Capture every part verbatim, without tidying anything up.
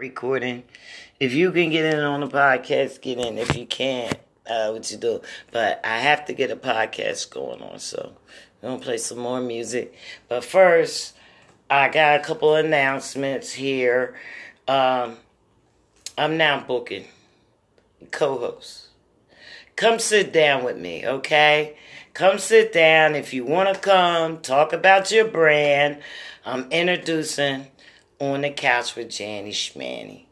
recording. If you can get in on the podcast, get in. If you can't, uh, what you do. But I have to get a podcast going on, so I'm going to play some more music. But first, I got a couple of announcements here. Um, I'm now booking co-hosts. Come sit down with me, okay? Come sit down. If you want to come, talk about your brand. I'm introducing On the Couch with Janie Schmanny.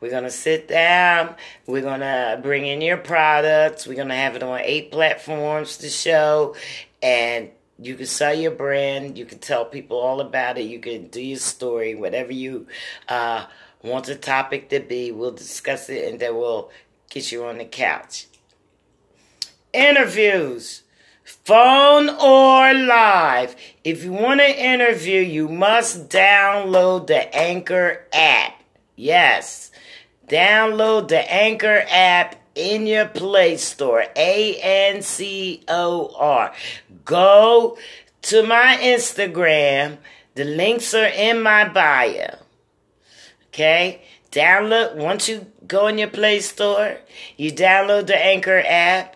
We're going to sit down. We're going to bring in your products. We're going to have it on eight platforms to show. And you can sell your brand. You can tell people all about it. You can do your story. Whatever you uh, want the topic to be, we'll discuss it. And then we'll get you on the couch. Interviews, phone or live. If you want to interview, you must download the Anchor app. Yes, download the Anchor app in your Play Store, A N C O R. Go to my Instagram. The links are in my bio. Okay? Download. Once you go in your Play Store, you download the Anchor app.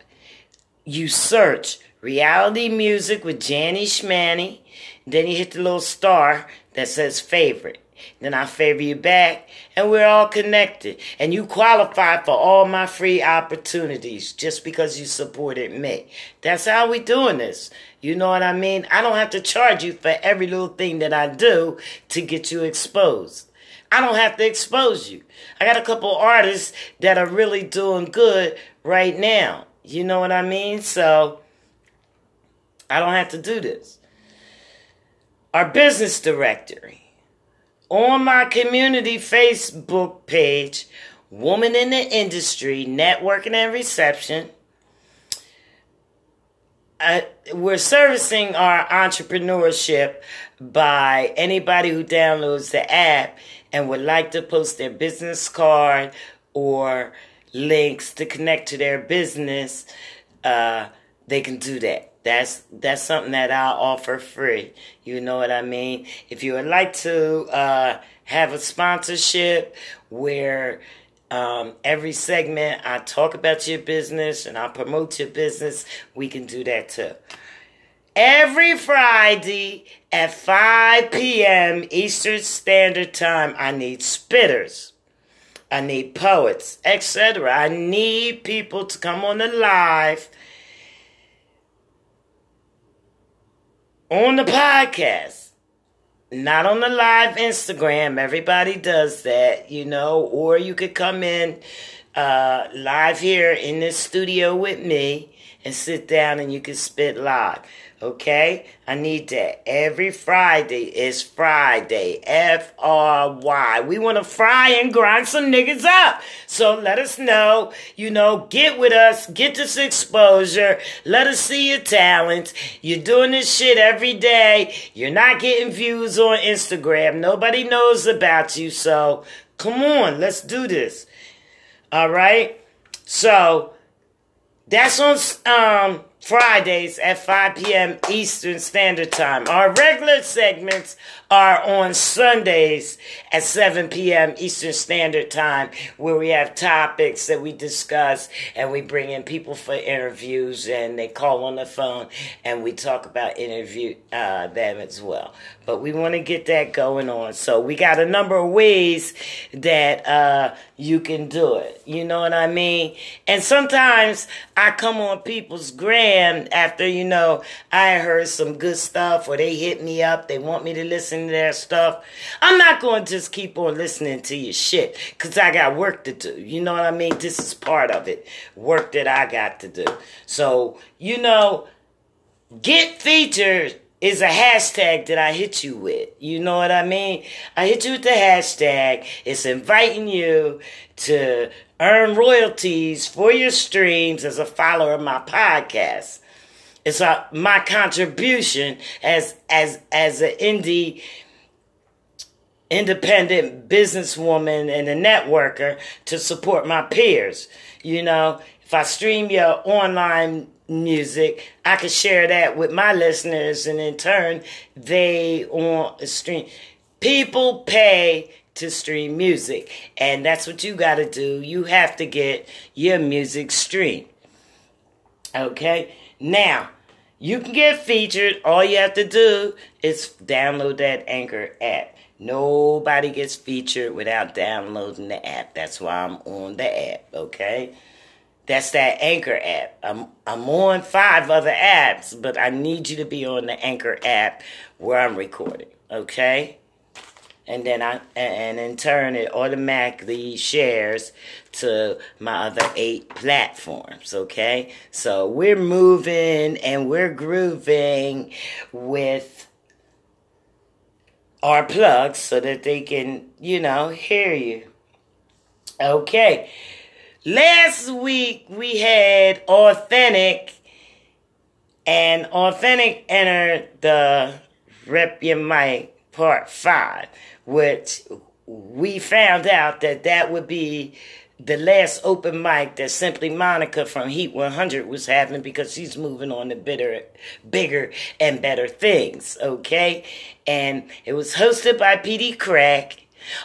You search Reality Music with Janie Schmanny. Then you hit the little star that says favorite. Then I favor you back, and we're all connected. And you qualify for all my free opportunities just because you supported me. That's how we doing this. You know what I mean? I don't have to charge you for every little thing that I do to get you exposed. I don't have to expose you. I got a couple artists that are really doing good right now. You know what I mean? So, I don't have to do this. Our business directory. On my community Facebook page, Woman in the Industry, Networking and Reception. I, we're servicing our entrepreneurship by anybody who downloads the app and would like to post their business card or links to connect to their business, uh, they can do that. That's that's something that I offer free. You know what I mean? If you would like to uh, have a sponsorship where um, every segment I talk about your business and I promote your business, we can do that too. Every Friday at five p.m. Eastern Standard Time, I need spitters. I need poets, et cetera. I need people to come on the live, on the podcast, not on the live Instagram. Everybody does that, you know, or you could come in uh, live here in this studio with me and sit down and you can spit live. Okay, I need that. Every Friday is Friday, F R Y. We want to fry and grind some niggas up. So let us know, you know, get with us, get this exposure, let us see your talents. You're doing this shit every day. You're not getting views on Instagram. Nobody knows about you, so come on, let's do this. All right? So that's on um. Fridays at five p.m. Eastern Standard Time. Our regular segments are on Sundays at seven p.m. Eastern Standard Time, where we have topics that we discuss and we bring in people for interviews and they call on the phone and we talk about interview uh, them as well. But we want to get that going on. So we got a number of ways that uh, you can do it. You know what I mean? And sometimes I come on people's grand after, you know, I heard some good stuff or they hit me up, they want me to listen to their stuff. I'm not going to just keep on listening to your shit because I got work to do. You know what I mean? This is part of it. Work that I got to do. So, you know, get featured is a hashtag that I hit you with. You know what I mean? I hit you with the hashtag. It's inviting you to earn royalties for your streams as a follower of my podcast. It's a, my contribution as as as an indie, independent businesswoman and a networker to support my peers. You know, if I stream your online music, I can share that with my listeners, and in turn, they on stream. People pay to stream music. And that's what you got to do. You have to get your music streamed. Okay? Now, you can get featured. All you have to do is download that Anchor app. Nobody gets featured without downloading the app. That's why I'm on the app, okay? That's that Anchor app. I'm I'm on five other apps, but I need you to be on the Anchor app where I'm recording, okay? And then I and in turn it automatically shares to my other eight platforms, okay? So we're moving and we're grooving with our plugs so that they can, you know, hear you. Okay. Last week we had Authentic, and Authentic entered the Rep Your Mic Part five, which we found out that that would be the last open mic that Simply Monica from Heat one hundred was having, because she's moving on to bitter, bigger and better things, okay? And it was hosted by P D. Crack.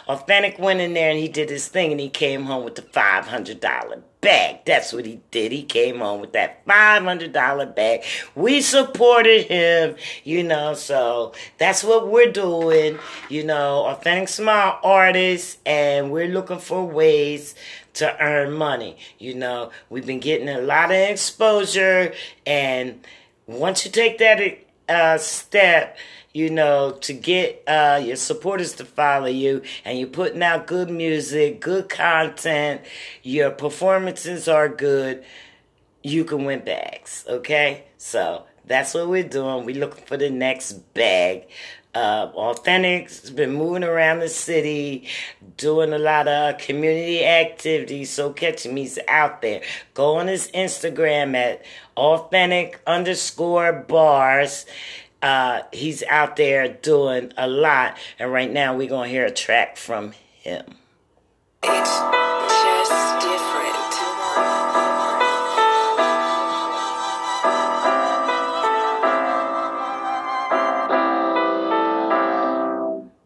Authentic went in there and he did his thing, and he came home with the five hundred dollars bag. That's what he did. He came home with that five hundred dollars bag. We supported him, you know, so that's what we're doing. You know, Authentic Smile artists, and we're looking for ways to earn money. You know, we've been getting a lot of exposure, and once you take that uh, step, you know, to get uh, your supporters to follow you, and you're putting out good music, good content, your performances are good, you can win bags, okay? So that's what we're doing. We're looking for the next bag. Uh, Authentic's been moving around the city, doing a lot of community activities, so catch me out there. Go on his Instagram at authentic underscore bars. Uh, he's out there doing a lot, and right now we're going to hear a track from him. It's just different.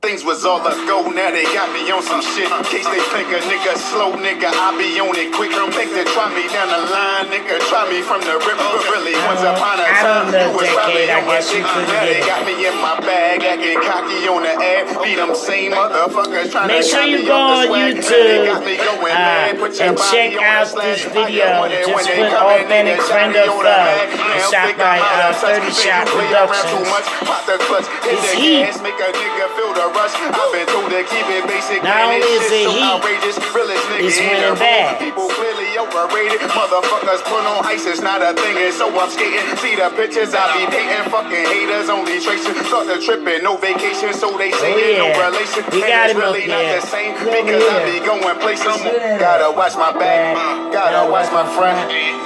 Things was all up go, now they got me on some shit. In case they think a nigga slow, nigga, I be on it quick. Don't think they try me down the line, nigga, try me from the river. Really, once upon a time, you was probably on my shit. Now they got me in my bag, acting cocky on the ad. Beat them same motherfuckers trying to copy me on the swag. They got me going mad, put your body on the slash. I know it when they come in, nigga, try me on the bag. Now think I'm out of such, bitch, you play around too much. Pop the clutch, hit the gas, make a nigga feel the rush. I've been told to keep it basic. Not only is it heat, it's winning bags. People clearly overrated. Motherfuckers put on ice, it's not a thing. And so I'm skating. See the pictures I be dating. Fucking haters only tracing. Start the tripping, no vacation. So they say oh, yeah. No relation. You got it really not the same. Because I be going places. Gotta watch my back. Gotta watch my front.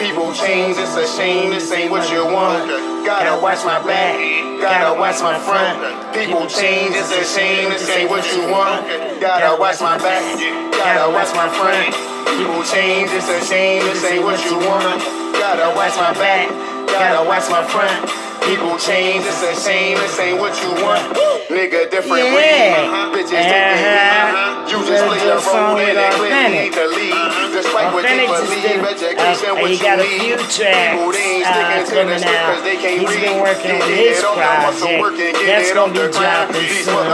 People change, it's a shame. This ain't what you want. Gotta watch my back. Gotta watch my front. People change, it's a shame. This ain't what you want. Gotta watch my back. Gotta watch my front. People change. It's a shame. This ain't what you want. Gotta watch my back. Gotta watch my front. People change, it's a shame, this ain't what you want. Nigga, different way. Yeah. Uh-huh. Bitches uh-huh. take it. Uh-huh. You just play a role in it. Clearly need to leave. Despite what they believe, education, what you need. People, they ain't sticking to the shit because they can't read. He's been working on his project. That's going to be dropping soon.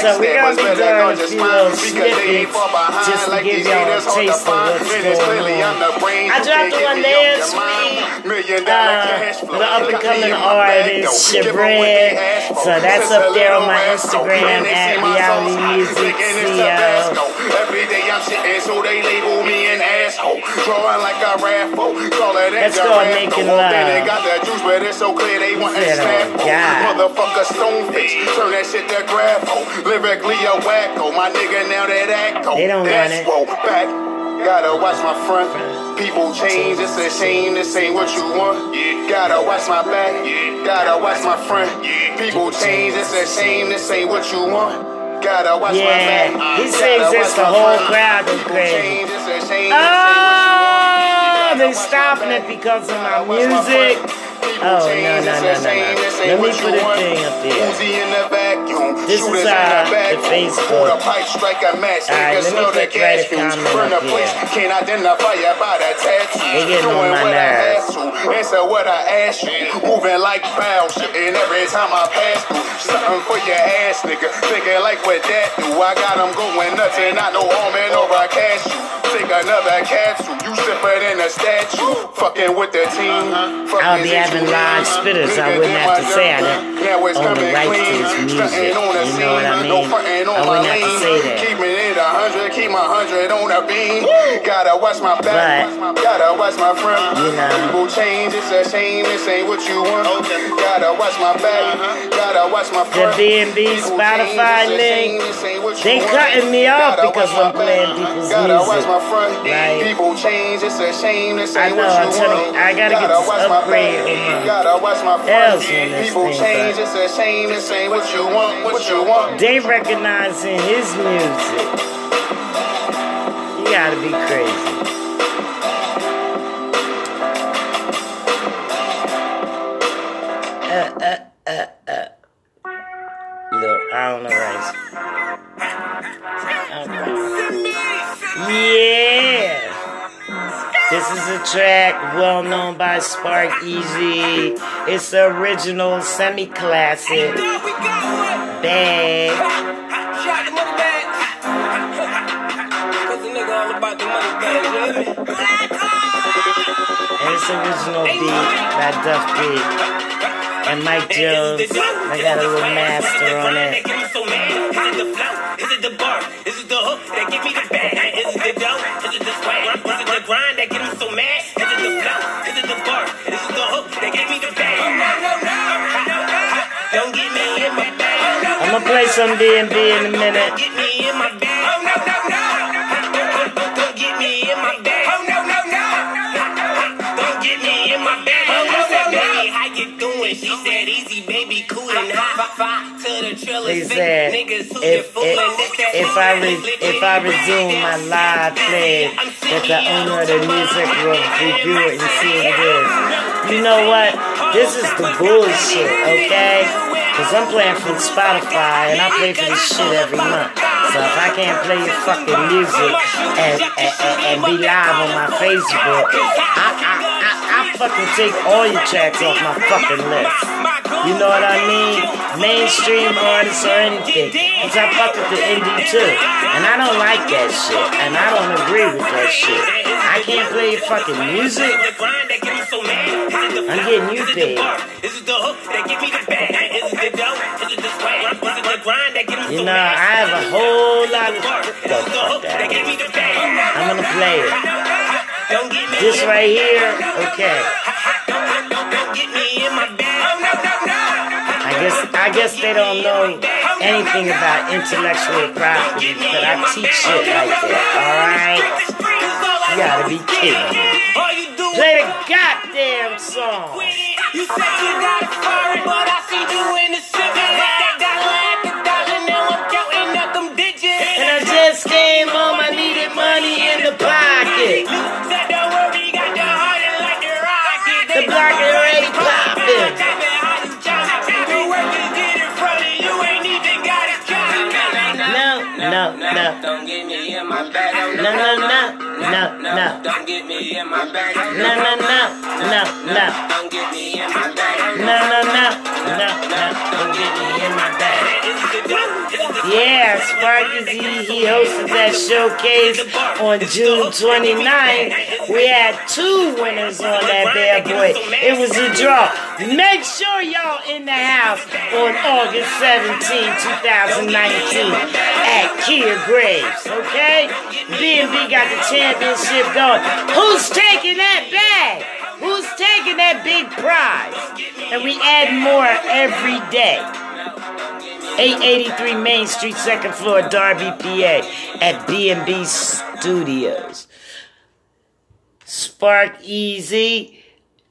So we're going to be doing a few little snippets just to give y'all a taste of what's going on. I dropped the one last week. Uh, the up-and-coming artist. Artist Shabran, so that's up there on my Instagram at Reality Music C O. Every day I'm sitting, so they label me an asshole. Drawing like a raffle, call it a making love. They got the juice, but it's so clear they want that snap. Motherfucker, stone face, turn that shit to gravel. Lyrically a wacko, my nigga, now that acto. They don't want it. Back, gotta watch my front. People change, it's a shame, this ain't what you want. Gotta watch my back, gotta watch my front. People change, it's a shame, this ain't what you want. Gotta watch my back. He sings this the whole crowd is crazy. Oh, they stopping it because of my music. Oh, no, no, no, no, no. Let me put a thing up there. This is uh, the Facebook. All right, let me put right a comment up here. They getting on my nerves. I'll be having live spitters. I wouldn't have to say I didn't own the rights to this music. You know what I mean? I wouldn't have to say that. But, you know, the B and B Spotify link, they cutting me off because I'm playing people's music. Right? I know, I'm telling you, I gotta get this upgrade on my L's on this thing, but they recognizing his music. You gotta be crazy. Uh, uh, uh, uh. Look, I don't know right. Right. Yeah! This is a track well known by Spark Easy. It's the original semi-classic. Bag. And it's original beat by Duff Beat. And Mike Jones, I got a little master on it. I'm gonna play some B and B in a minute. Don't get me in my bag. Oh no no no! Don't get me in my bag. She said easy baby cool and hot to the trillers niggas who if, if, if I re, if I resume my live play that the owner of the music will review it and see what it is. You know what? This is the bullshit, okay? Cause I'm playing from Spotify and I play for this shit every month. So if I can't play your fucking music and and, and, and be live on my Facebook, I I I I fucking take all your tracks off my fucking list. You know what I mean? Mainstream artists or anything. Cause I fuck with the indie too. And I don't like that shit. And I don't agree with that shit. I can't play your fucking music. I'm getting you paid. You know, I have a whole lot of the fuck that. I'm gonna play it. This right here, okay. I guess I guess they don't know anything about intellectual property, but I teach shit like that, alright? You gotta be kidding me. Play the goddamn song. You said you got it for it, but I see you in the city. That dollar at the dollar, now I'm counting up them digits. And I just came home, I needed money in the pocket. Don't get me in my bag. No, no, no, no, no. Don't get me in my bag. No, no, no, no, no. Don't get me in my bag. No, no, no, no, no. Don't get me in my bag. Yeah, Spark Easy, he hosted that showcase on June twenty-ninth. We had two winners on that bad boy. It was a draw. Make sure y'all in the house on August seventeenth, twenty nineteen at Kia Graves, okay? B and B got the championship going. Who's taking that bag? Who's taking that big prize? And we add more every day. eight eighty-three Main Street, second floor, Darby, P A at B and B Studios. Spark Easy,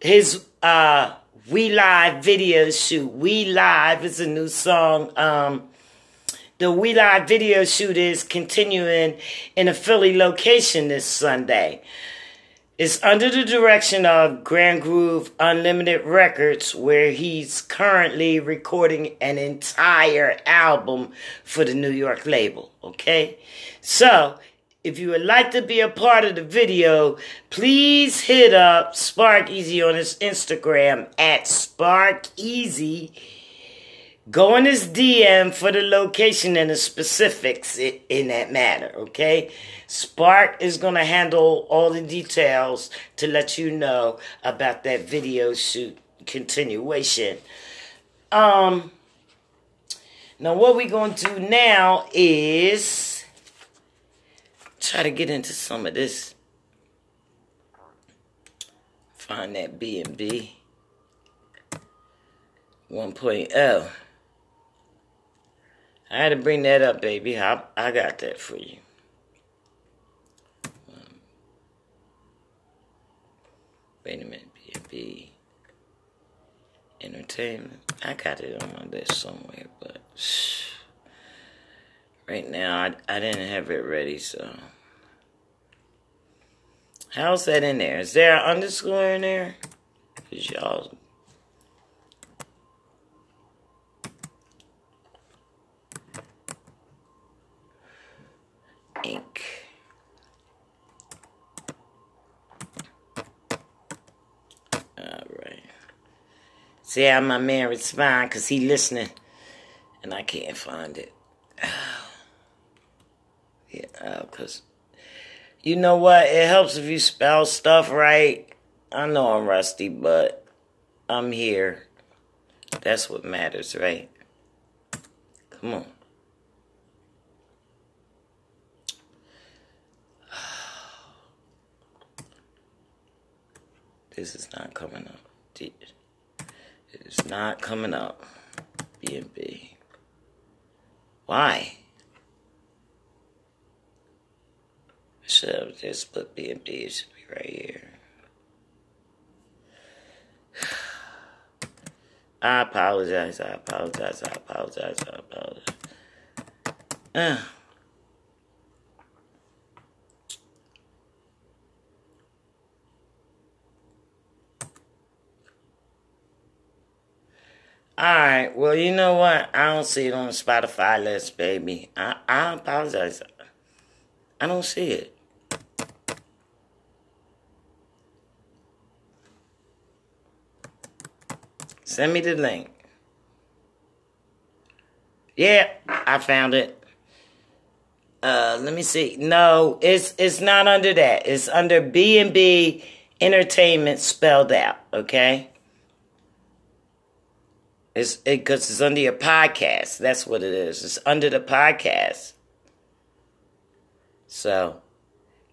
his uh, We Live video shoot. We Live is a new song. Um... The We Live video shoot is continuing in a Philly location this Sunday. is under the direction of Grand Groove Unlimited Records, where he's currently recording an entire album for the New York label, okay? So, if you would like to be a part of the video, please hit up Spark Easy on his Instagram at Spark Easy. Go in his D M for the location and the specifics in that matter, okay? Spark is going to handle all the details to let you know about that video shoot continuation. Um, now, what we're going to do now is try to get into some of this. Find that B and B one point oh. I had to bring that up, baby. I, I got that for you. Um, wait a minute, B and B Entertainment. I got it on my list somewhere, but shh. Right now, I, I didn't have it ready, so. How's that in there? Is there an underscore in there? Because y'all... Inc. Alright. See how my man respond, because he listening. And I can't find it. Yeah, because... You know what? It helps if you spell stuff right. I know I'm rusty, but... I'm here. That's what matters, right? Come on. This is not coming up. It is not coming up. B and B. Why? I should have just put B and B. It should be right here. I apologize. I apologize. I apologize. I apologize. Uh. Alright, well, you know what? I don't see it on the Spotify list, baby. I, I apologize. I don't see it. Send me the link. Yeah, I found it. Uh, let me see. No, it's it's not under that. It's under B and B Entertainment spelled out, okay? It's because it, it's under your podcast. That's what it is. It's under the podcast. So,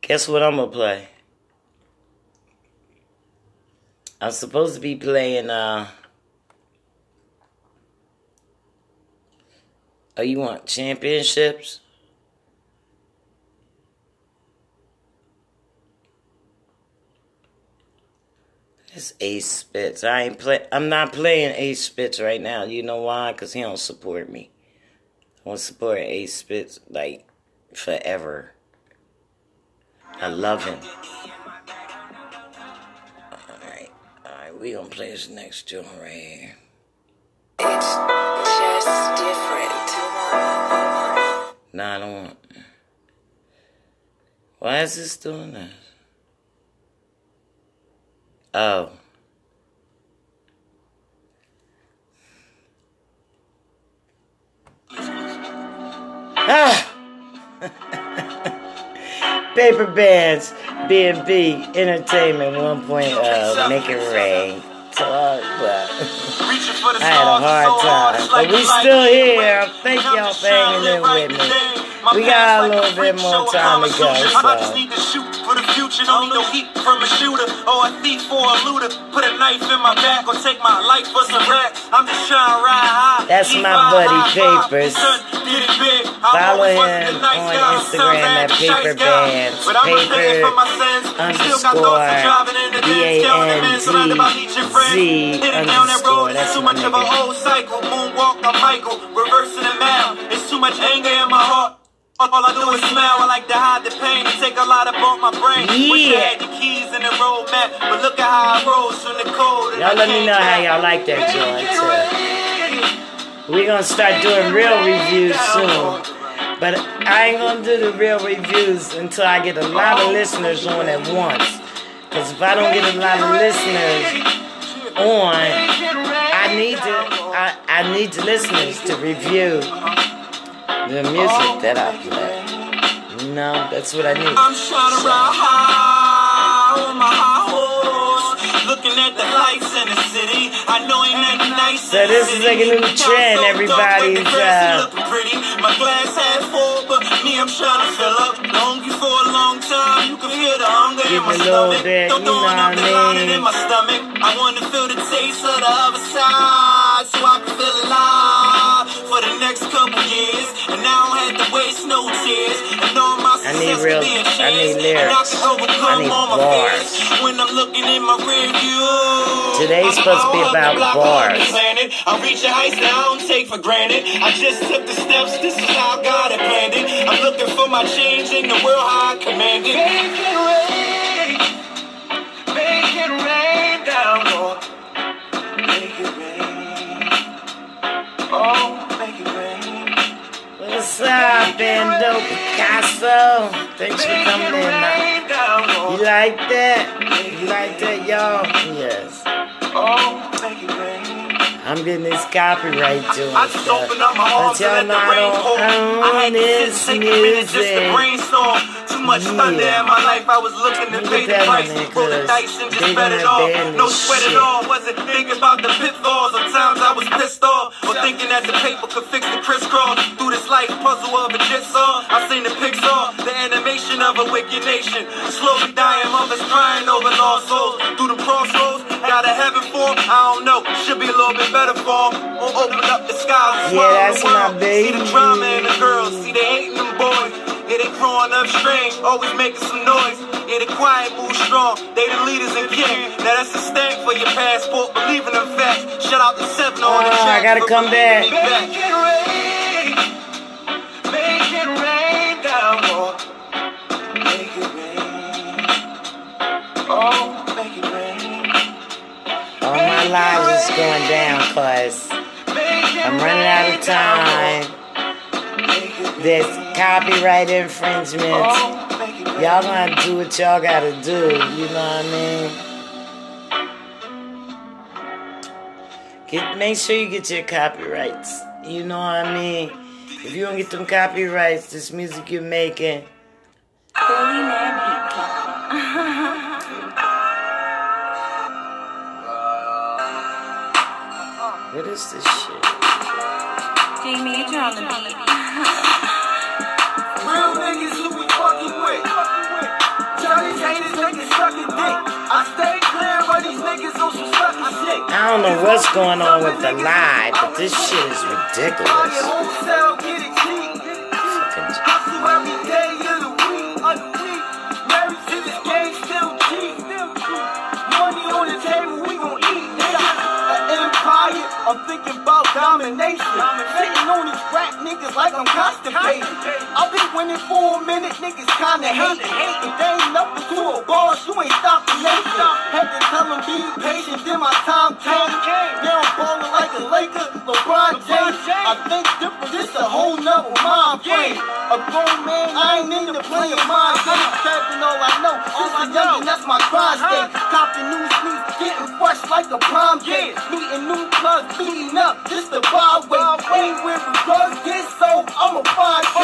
guess what I'm going to play? I'm supposed to be playing... Uh, oh, you want championships? It's Ace Spitz. I ain't play. I'm not playing Ace Spitz right now. You know why? Because he don't support me. I won't support Ace Spitz, like, forever. I love him. Alright. Alright, we gonna play this next tune right here. It's just different. No, I don't want... Why is this doing this? Oh. Ah! Paper Bands, B and B Entertainment one point oh, make it rain. Talk about. I had a hard time, but we still here. Thank y'all for hanging in with me. We got a little bit more time to go, so. For the future, don't need no heat from a shooter or a thief or a looter. Put a knife in my back or take my life for some rap. I'm just trying to ride high. That's my buddy Papers. Follow him on Instagram at Paper Bands. Paper underscore B A N D Z underscore. That's my nigga. Reversing the mound. It's too much anger in my heart. All I do is smile, I like to hide the pain. It take a lot up on my brain. Wish I had the keys and the road map, but look at how I rose from the cold. Y'all let me know how y'all like that joint too. We're gonna start doing real reviews soon. But I ain't gonna do the real reviews until I get a lot of listeners on at once. Cause if I don't get a lot of listeners on, I need to I, I need listeners to review the music that I play. You know, that's what I need. I'm shining around high on my high horse, looking at the lights in the city. I know ain't nothing nice. So this is like a new trend, everybody's uh my glass half full, but me, I'm trying to fill up. Long you for a long time, you can hear the hunger in my stomach. Don't throw up the lining in my stomach. I want to feel the taste of the other side, so I can feel alive for the next couple years. And I don't have to waste no tears. And all my success can be a chance. And I can overcome all my fears. When I'm looking in my rearview, today's supposed to be about bars. I reach a heights that I don't take for granted. I just took the steps to. This is how God had planned it. I'm looking for my change in the world, how I command it. Make it rain, make it rain down, Lord. Make it rain, oh, make it rain. What's up, Bando Picasso? Thanks for coming in. You like that? You like that, y'all? Yes. Oh, make it rain. I'm getting this copyright doing I just stuff. Open up my arms and let the rain pour. I had to sit six minutes just to brainstorm. Too much yeah. thunder in my life. I was looking to pay the price. Roll the dice and just bet it all. No sweat shit. At all. Wasn't thinking about the pitfalls. Sometimes I was pissed off, or thinking that the paper could fix the crisscross. Through this life puzzle of a jigsaw, I seen the Pixar, the animation of a wicked nation. Slowly dying, mothers crying over lost souls. Through the crossroads, got a heaven for them. I don't know. Should be a little bit. Better form or open up the sky. Yeah, that's my baby. See the drama in the girls, see they hating them boys. Yeah, they growing up strange, always making some noise. Yeah, the quiet moves strong, they the leaders in game. Now that's a stamp for your passport, believe in them facts. Shut out the seven on the track. I gotta come back. Make it rain, make it rain down, Lord. Make it rain, oh, make it rain. All my lives is going down cause I'm running out of time. There's copyright infringements. Y'all gonna do what y'all gotta do, you know what I mean? Get, make sure you get your copyrights, you know what I mean? If you don't get them copyrights, this music you're making. What is this shit? Take me to on the beat. Real niggas who we fucking with. Johnny's haters, niggas sucking dick. I stay clear, but these niggas on some sucking shit. I don't know what's going on with the lie, but this shit is ridiculous. I get wholesale, get it cheap. Hustle every day of the week. Married to this game, still cheap. Money on the table, we gon' eat. I'm thinking about domination. Sitting on these rap niggas like I'm constipated. I've been winning for a minute, niggas kinda hate it. If they ain't up to a boss, you ain't stopping nation. Had to tell them be patient, then my time came. Now I'm ballin' like a Laker, LeBron James. I think different, this a whole nother mind frame. A grown man, I ain't into playing mind games. Trapping all I know, since a youngin', that's my grind state. Copping new sneaks, getting fresh like a prime day. Meeting new plugs. Beating up, this the byway. Anywhere we go, get so I'm a five K.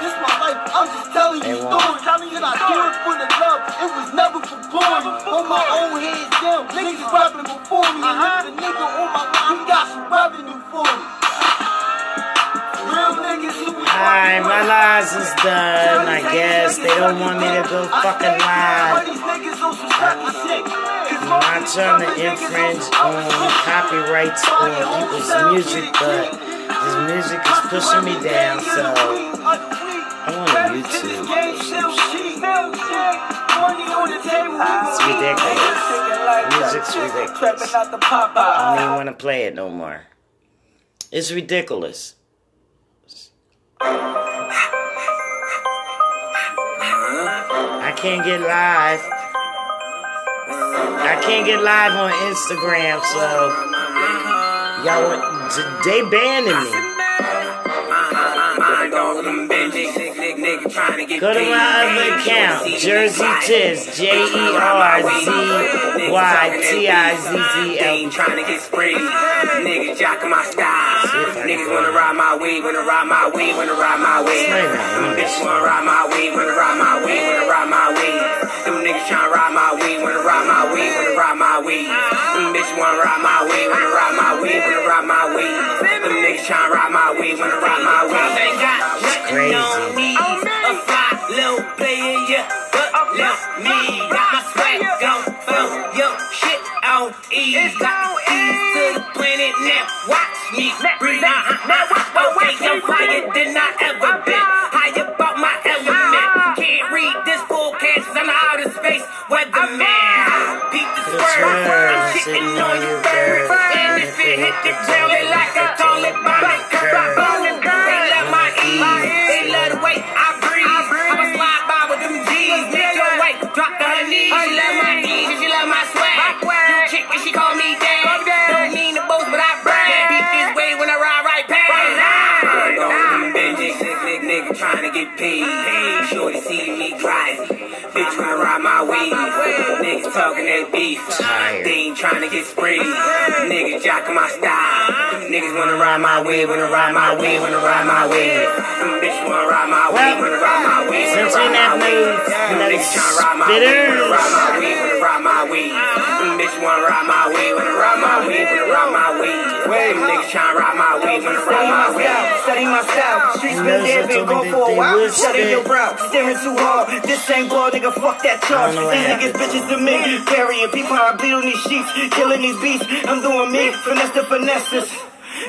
This my life, I'm just telling you stories. Telling you I do it for the love, it was never for glory. On my own head, down, niggas rapping before me. And the nigga on my line, we got some revenue for me. Real niggas who we alright, my lies is done, I guess. They don't want me to go fucking live. I'm not trying to infringe on copyrights on people's music, but this music is pushing me down, so I'm on YouTube. It's ridiculous. Music's ridiculous. I don't even want to play it no more. It's ridiculous. can't get live. I can't get live on Instagram, so y'all were, they banning me. Go to my other account, Jersey Tizz, J E R Z Y T I Z Z L. Trying to get sprayed, nigga jocking my style. Niggas wanna ride my wave, wanna ride my wave, wanna ride my wave. Them bitches wanna ride my wave, wanna ride my wave, wanna ride my wave. Them niggas tryna ride my wave, wanna ride my wave, wanna ride my wave. Them bitches wanna ride my wave, wanna ride my wave, wanna ride my wave. Them niggas tryna ride my wave, wanna ride my wave. They got nothing on me. A fly little player, yeah, but left me. Got my swag gon' throw your shit on E. Got the keys to the planet, now watch me breathe. Now okay, I'm higher than I ever been. Higher about my element. Can't read this forecast, I'm out of space. Weatherman, beat the swerve. I'm shitting on your bird. And if it hit the ground, it like I call it by my curve. They love my ease, they love the way I breathe. I'ma slide by with them G's. Nigga, wait, drop to her knees. She love my knees, she love my swag. You chick when she call me dad. Don't mean the boast, but I brag. Can't beat this wave when I ride right past. Nigga trying to get paid, sure to see me crying. Bitch wanna ride my wave, niggas talking that beef. They ain't trying to get sprayed, niggas jocking my style. Niggas wanna ride my wave, wanna ride my wave, wanna ride my wave. Bitch wanna ride my wave, wanna ride my wave. Since we not moved, niggas trying to ride my wave, wanna ride my wave, wanna ride my wave. Bitch wanna ride my wave, wanna ride my wave, wanna ride my wave. Niggas trying to ride my wave, wanna ride my wave. Study myself, streets been living. Go for a while, shutting your brow, staring too hard. This ain't ball, nigga, fuck that charge. These niggas bitches to me, carrying people, I bleed on these sheets, killing these beats. I'm doing me, finesse the finesses.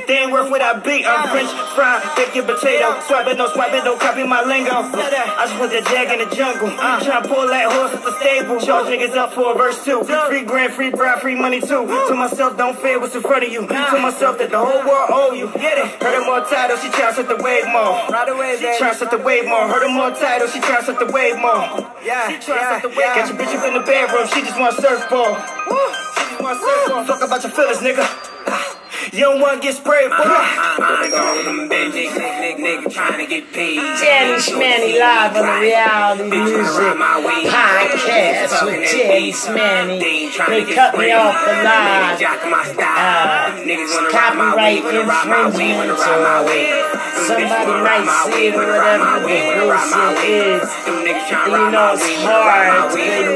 They ain't worth what I beat. I'm French fry, bacon potato. Swipe it, no swipe it, don't copy my lingo. I just want the jag in the jungle. I'm trying to pull that horse at the stable. Charge niggas up for a verse two. Free grand, free bribe, free money too. To myself, don't fear what's in front of you. To myself that the whole world owe you. Get it? Heard her more title, she tries to set the wave more. She tries to set the wave more. Heard her more title, she tries to set the wave more. Yeah, she tries to set the wave. Got your bitches in the bedroom, she just want surfboard. She just want surfboard. Fuck about your feelings, nigga. You don't want to get sprayed, boy. I got them bitches, nigga, trying to get paid. Janie Schmanny live on the Reality Music Podcast with Janie Schmanny. They cut me off the live. Uh, copyright infringement. Somebody might see it, whatever the bullshit is. You know it's hard to play music. It's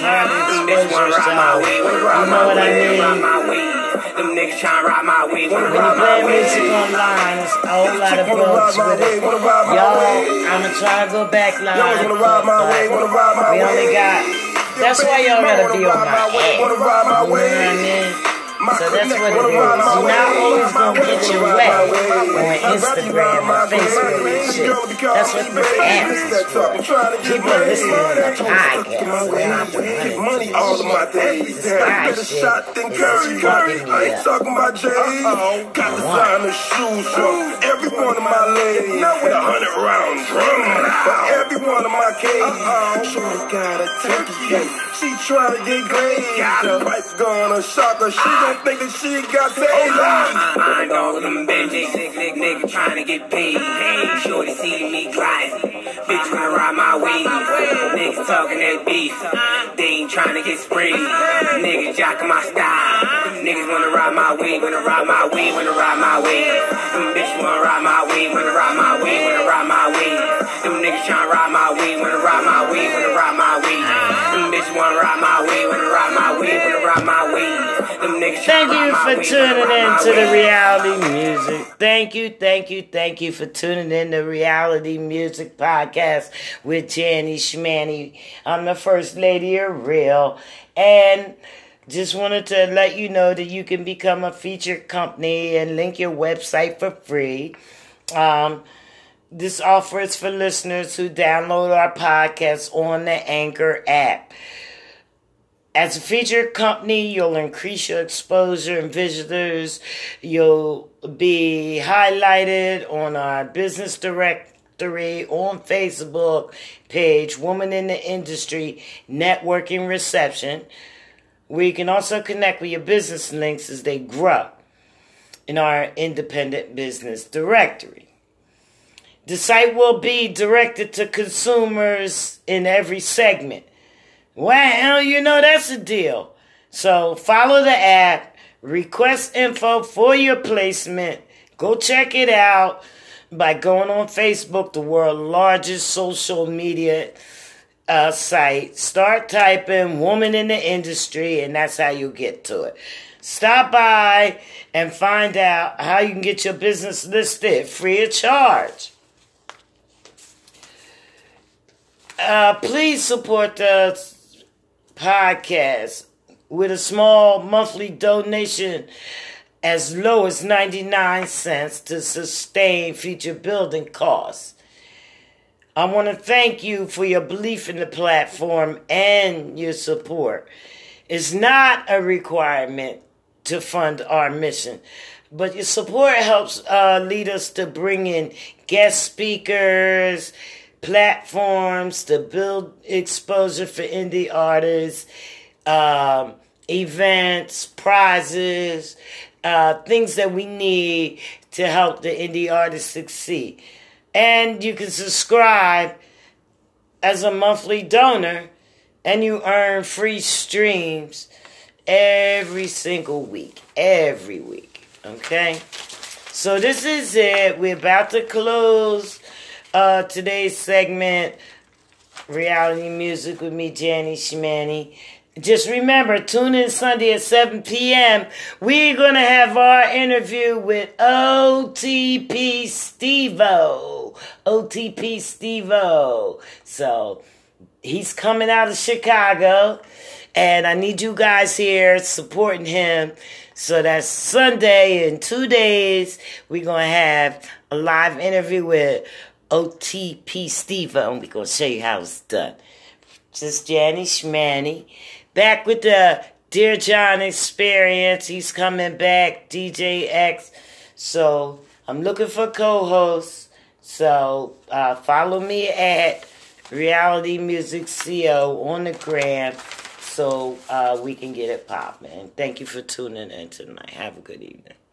hard to express yourself. You know what I mean? Them niggas tryna ride my way. When you play music online, it's a whole lot of bugs with it. Y'all, I'ma try to go back live. But we only got, that's why y'all gotta be on my way. You know what I mean? So that's what it is. You're not always gonna get your way on Instagram or Facebook and shit. That's what the apps is for. People are listening to my podcast. They're not doing money all of my days. Better shot than Curry. I ain't talking about Jay. Got designer shoes from every one of my legs. Not with a hundred round drum, but every one of my caves. Shorty got a turkey cake. She tryna get glazed. The price gonna shock her. She don't think that she got saved. I ain't all them bitches, nigga trying to get paid. Shorty see me driving. Bitch wanna ride my wave. Niggas talking that beef. They ain't trying to get sprayed. Niggas jocking my style. Niggas wanna ride my wave, wanna ride my wave, wanna ride my wave. Them bitches wanna ride my wave, wanna ride my wave, wanna ride my wave. Them niggas tryna ride my wave, wanna ride my wave, wanna ride my wave. Them bitches wanna ride my wave, wanna ride my wave, wanna ride my wave. Them niggas tryna ride my wave. Thank you for tuning in to the Reality Music. Thank you, thank you, thank you for tuning in to Reality Music Podcast with Janie Schmanny. I'm the First Lady of Real, and just wanted to let you know that you can become a featured company and link your website for free. Um, this offer is for listeners who download our podcast on the Anchor app. As a featured company, you'll increase your exposure and visitors. You'll be highlighted on our business direct three on Facebook page, Woman in the Industry, Networking Reception, where you can also connect with your business links as they grow in our independent business directory. The site will be directed to consumers in every segment. Well, you know, that's a deal. So follow the app, request info for your placement. Go check it out by going on Facebook, the world's largest social media uh, site. Start typing Woman in the Industry, and that's how you get to it. Stop by and find out how you can get your business listed free of charge. Uh, please support the podcast with a small monthly donation as low as ninety-nine cents to sustain future building costs. I want to thank you for your belief in the platform and your support. It's not a requirement to fund our mission, but your support helps uh, lead us to bring in guest speakers, platforms to build exposure for indie artists, um, events, prizes, Uh, things that we need to help the indie artists succeed. And you can subscribe as a monthly donor, and you earn free streams every single week. Every week. Okay? So this is it. We're about to close uh, today's segment, Reality Music with me, Janie Schmanny. Just remember, tune in Sunday at seven p.m. We're going to have our interview with O T P Steve-O. O T P Steve-O. So, he's coming out of Chicago. And I need you guys here supporting him. So, that's Sunday in two days. We're going to have a live interview with O T P Steve-O. And we're going to show you how it's done. This is Janie Schmanny. Back with the Dear John Experience. He's coming back, D J X. So I'm looking for co-hosts. So uh, follow me at Reality Music C O on the gram so uh, we can get it popping. Thank you for tuning in tonight. Have a good evening.